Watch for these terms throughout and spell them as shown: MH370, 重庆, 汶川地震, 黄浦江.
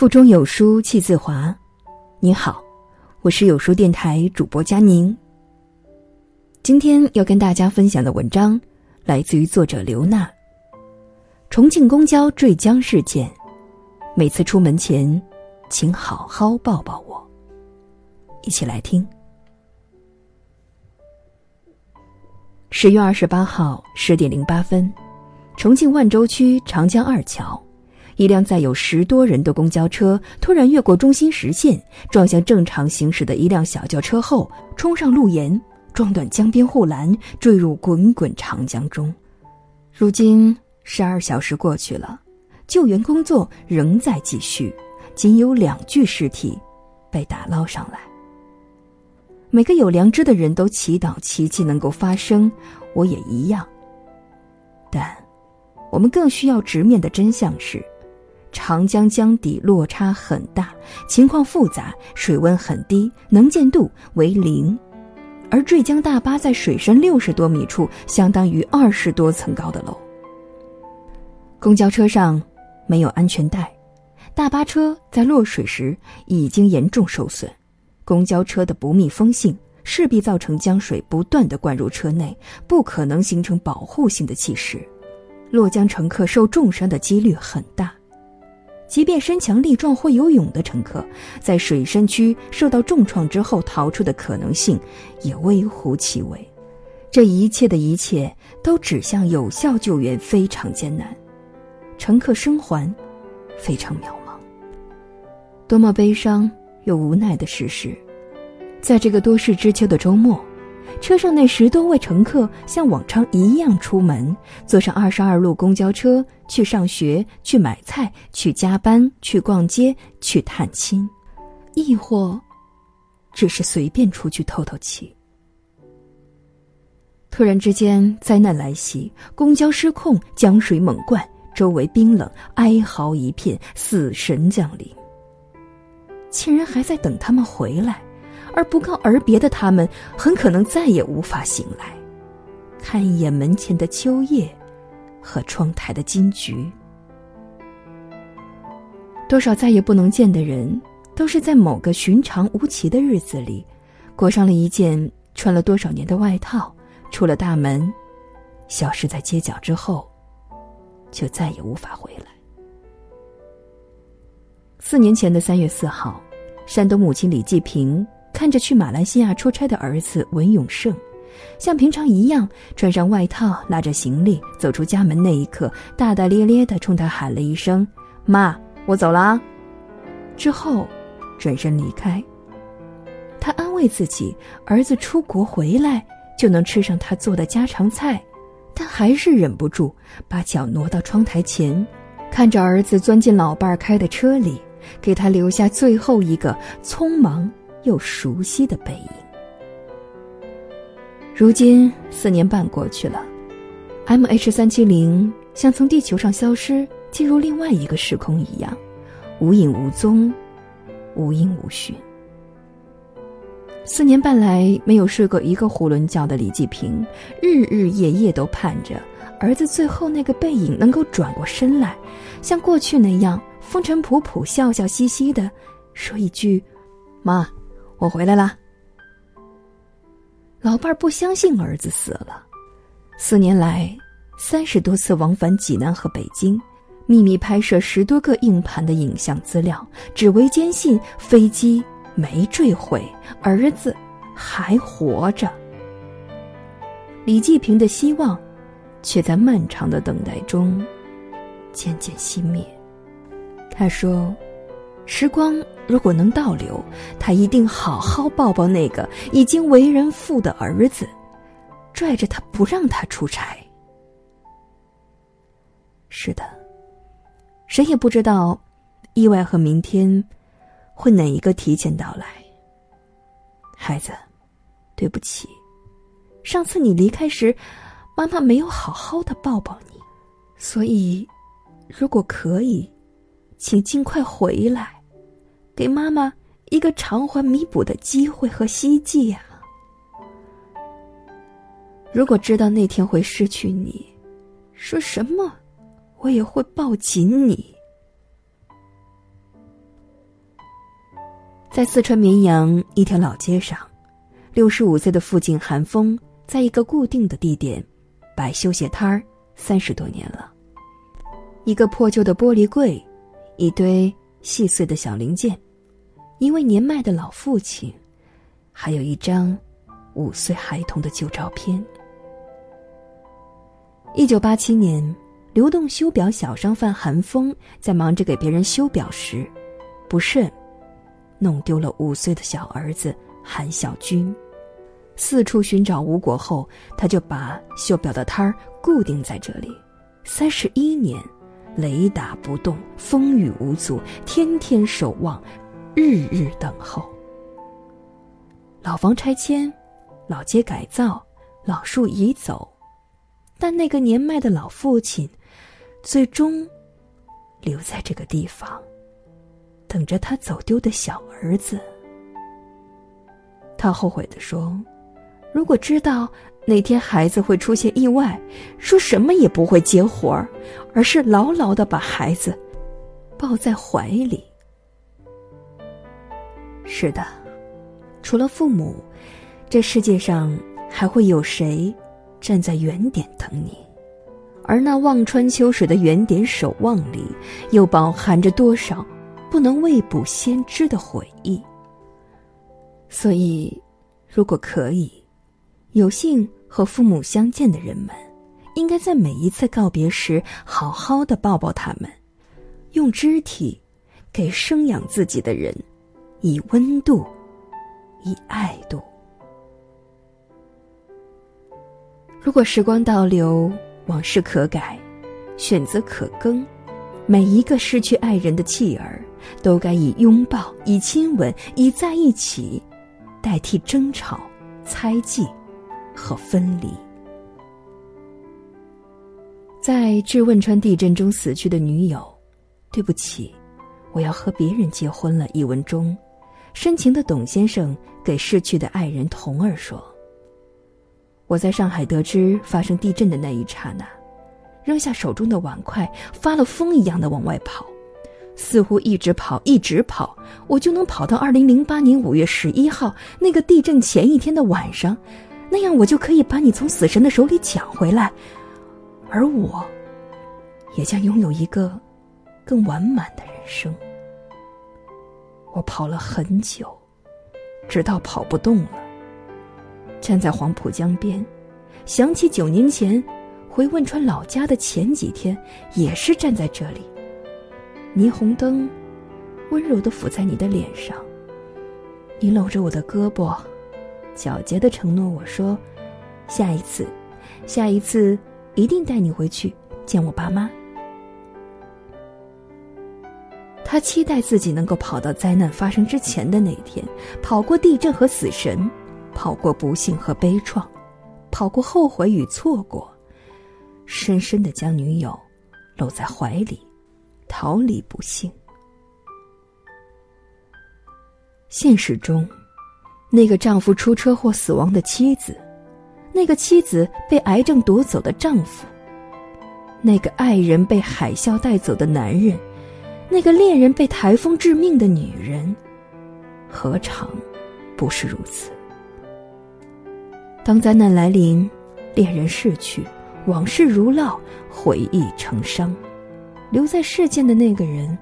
腹中有书气自华。您好，我是有书电台主播佳宁。今天要跟大家分享的文章来自于作者刘娜。重庆公交坠江事件，每次出门前请好好抱抱我。一起来听。10月28号10点08分，重庆万州区长江二桥，一辆载有10多人的公交车突然越过中心实线，撞向正常行驶的一辆小轿车后，冲上路沿，撞断江边护栏，坠入滚滚长江中。如今12小时过去了，救援工作仍在继续，仅有2具尸体被打捞上来。每个有良知的人都祈祷奇迹能够发生，我也一样。但我们更需要直面的真相是，长江江底落差很大，情况复杂，水温很低，能见度为0，而坠江大巴在水深60多米处，相当于20多层高的楼。公交车上没有安全带，大巴车在落水时已经严重受损，公交车的不密封性势必造成江水不断地灌入车内，不可能形成保护性的气势，落江乘客受重伤的几率很大。即便身强力壮会游泳的乘客，在水深区受到重创之后逃出的可能性也微乎其微。这一切的一切都指向有效救援非常艰难，乘客生还非常渺茫。多么悲伤又无奈的事实，在这个多事之秋的周末，车上那10多位乘客像往常一样出门，坐上22路公交车，去上学，去买菜，去加班，去逛街，去探亲，亦或只是随便出去透透气。突然之间灾难来袭，公交失控，江水猛灌，周围冰冷，哀嚎一片，死神降临。亲人还在等他们回来，而不告而别的他们很可能再也无法醒来。看一眼门前的秋叶和窗台的金菊，多少再也不能见的人，都是在某个寻常无奇的日子里，裹上了一件穿了多少年的外套，出了大门，消失在街角之后，就再也无法回来。4年前的3月4号，山东母亲李继平看着去马来西亚出差的儿子文永胜，像平常一样穿上外套，拉着行李走出家门那一刻，大大咧咧地冲他喊了一声：“妈，我走了啊。”之后转身离开。他安慰自己，儿子出国回来就能吃上他做的家常菜，但还是忍不住把脚挪到窗台前，看着儿子钻进老伴开的车里，给他留下最后一个匆忙又熟悉的背影。如今4年半过去了， MH370 像从地球上消失，进入另外一个时空一样，无影无踪，无音无讯。4年半来没有睡过一个囫囵觉的李继平，日日夜夜都盼着儿子最后那个背影能够转过身来，像过去那样风尘仆仆，笑笑嘻嘻地说一句：“妈，我回来啦。”老伴儿不相信儿子死了。4年来，30多次往返济南和北京，秘密拍摄10多个硬盘的影像资料，只为坚信飞机没坠毁，儿子还活着。李继平的希望却在漫长的等待中渐渐熄灭。他说，时光如果能倒流，他一定好好抱抱那个已经为人父的儿子，拽着他不让他出差。是的，谁也不知道意外和明天会哪一个提前到来。孩子，对不起，上次你离开时妈妈没有好好的抱抱你，所以如果可以，请尽快回来，给妈妈一个偿还弥补的机会和希冀啊。如果知道那天会失去你，说什么我也会抱紧你。在四川绵阳一条老街上，65岁的父亲韩峰在一个固定的地点摆修鞋摊儿30多年了。一个破旧的玻璃柜，一堆细碎的小零件，一位年迈的老父亲，还有一张5岁孩童的旧照片。1987年，流动修表小商贩韩峰在忙着给别人修表时，不慎弄丢了5岁的小儿子韩小军。四处寻找无果后，他就把修表的摊儿固定在这里。31年，雷打不动，风雨无阻，天天守望，日日等候。老房拆迁，老街改造，老树移走，但那个年迈的老父亲最终留在这个地方，等着他走丢的小儿子。他后悔地说，如果知道哪天孩子会出现意外，说什么也不会接活儿，而是牢牢地把孩子抱在怀里。是的，除了父母，这世界上还会有谁站在原点等你？而那望穿秋水的原点守望里，又饱含着多少不能未卜先知的回忆？所以，如果可以，有幸和父母相见的人们，应该在每一次告别时好好的抱抱他们，用肢体给生养自己的人以温度，以爱度。如果时光倒流，往事可改，选择可更，每一个失去爱人的弃儿，都该以拥抱，以亲吻，以在一起，代替争吵、猜忌和分离。在致汶川地震中死去的女友对不起，我要和别人结婚了一文中，深情的董先生给逝去的爱人童儿说，我在上海得知发生地震的那一刹那，扔下手中的碗筷，发了疯一样的往外跑，似乎一直跑，我就能跑到2008年5月11号那个地震前一天的晚上，那样我就可以把你从死神的手里抢回来，而我也将拥有一个更完满的人生。我跑了很久，直到跑不动了，站在黄浦江边，想起9年前回汶川老家的前几天，也是站在这里，霓虹灯温柔地抚在你的脸上，你搂着我的胳膊，皎洁地承诺我说，下一次一定带你回去见我爸妈。他期待自己能够跑到灾难发生之前的那一天，跑过地震和死神，跑过不幸和悲怆，跑过后悔与错过，深深地将女友搂在怀里，逃离不幸。现实中，那个丈夫出车祸死亡的妻子，那个妻子被癌症夺走的丈夫，那个爱人被海啸带走的男人，那个恋人被台风致命的女人，何尝不是如此？当灾难来临，恋人逝去，往事如烙，回忆成伤，留在世间的那个人，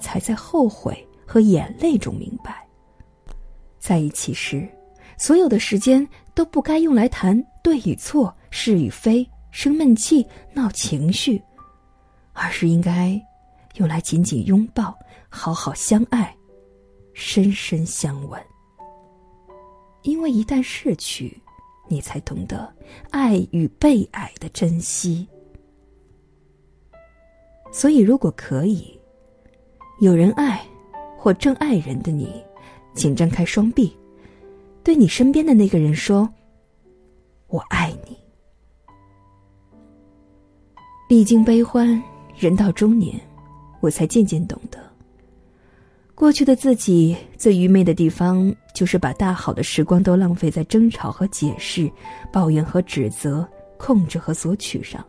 才在后悔和眼泪中明白，在一起时，所有的时间都不该用来谈对与错、是与非、生闷气、闹情绪，而是应该用来紧紧拥抱，好好相爱，深深相吻。因为一旦逝去，你才懂得爱与被爱的珍惜。所以如果可以，有人爱或正爱人的你，请张开双臂，对你身边的那个人说，我爱你。历经悲欢，人到中年，我才渐渐懂得，过去的自己最愚昧的地方，就是把大好的时光都浪费在争吵和解释、抱怨和指责、控制和索取上，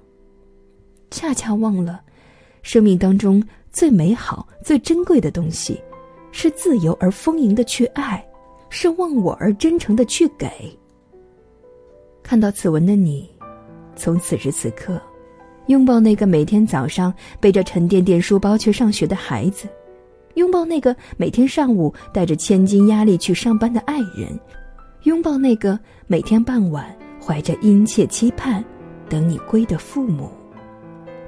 恰恰忘了生命当中最美好、最珍贵的东西，是自由而丰盈的去爱，是忘我而真诚的去给。看到此文的你，从此时此刻，拥抱那个每天早上背着沉甸甸书包去上学的孩子，拥抱那个每天上午带着千斤压力去上班的爱人，拥抱那个每天傍晚怀着殷切期盼等你归的父母，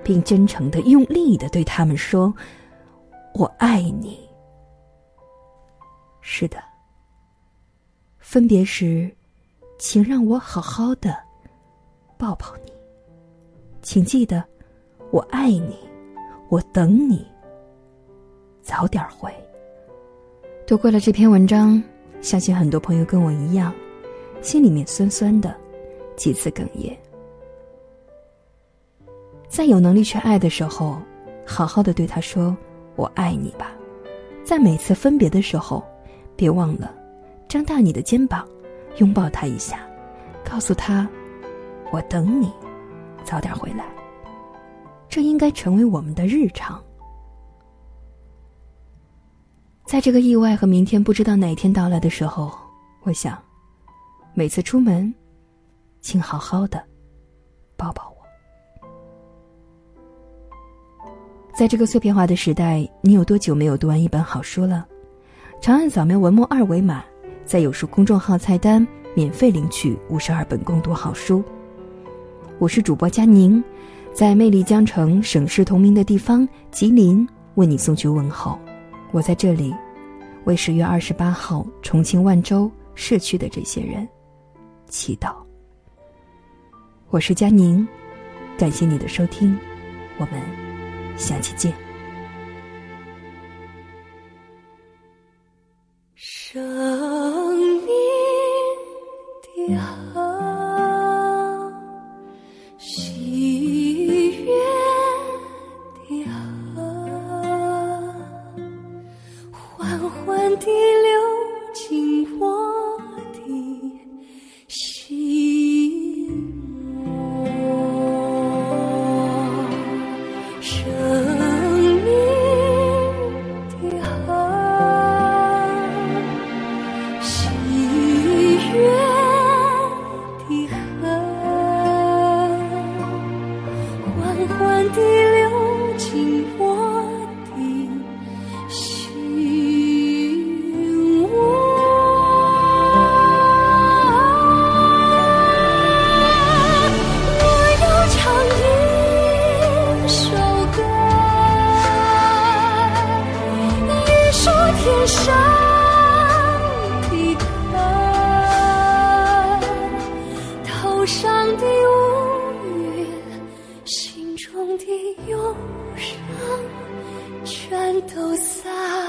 并真诚地用力地对他们说，我爱你。是的，分别时，请让我好好地抱抱你，请记得我爱你，我等你，早点回。读过了这篇文章，相信很多朋友跟我一样，心里面酸酸的，几次哽咽。在有能力去爱的时候，好好的对他说我爱你吧。在每次分别的时候，别忘了张大你的肩膀，拥抱他一下，告诉他我等你，早点回来。这应该成为我们的日常。在这个意外和明天不知道哪天到来的时候，我想每次出门请好好的抱抱我。在这个碎片化的时代，你有多久没有读完一本好书了？长按扫描文末二维码，在有书公众号菜单免费领取52本共读好书。我是主播佳宁，在魅力江城省市同名的地方吉林为你送去问候。我在这里为10月28号重庆万州逝去的这些人祈祷。我是佳宁，感谢你的收听，我们下期见。生命的河，喜悦的河，缓缓地流进我的心窝。生命的河，喜悦的河，缓缓地流进我的心窝。心中的忧伤全都散。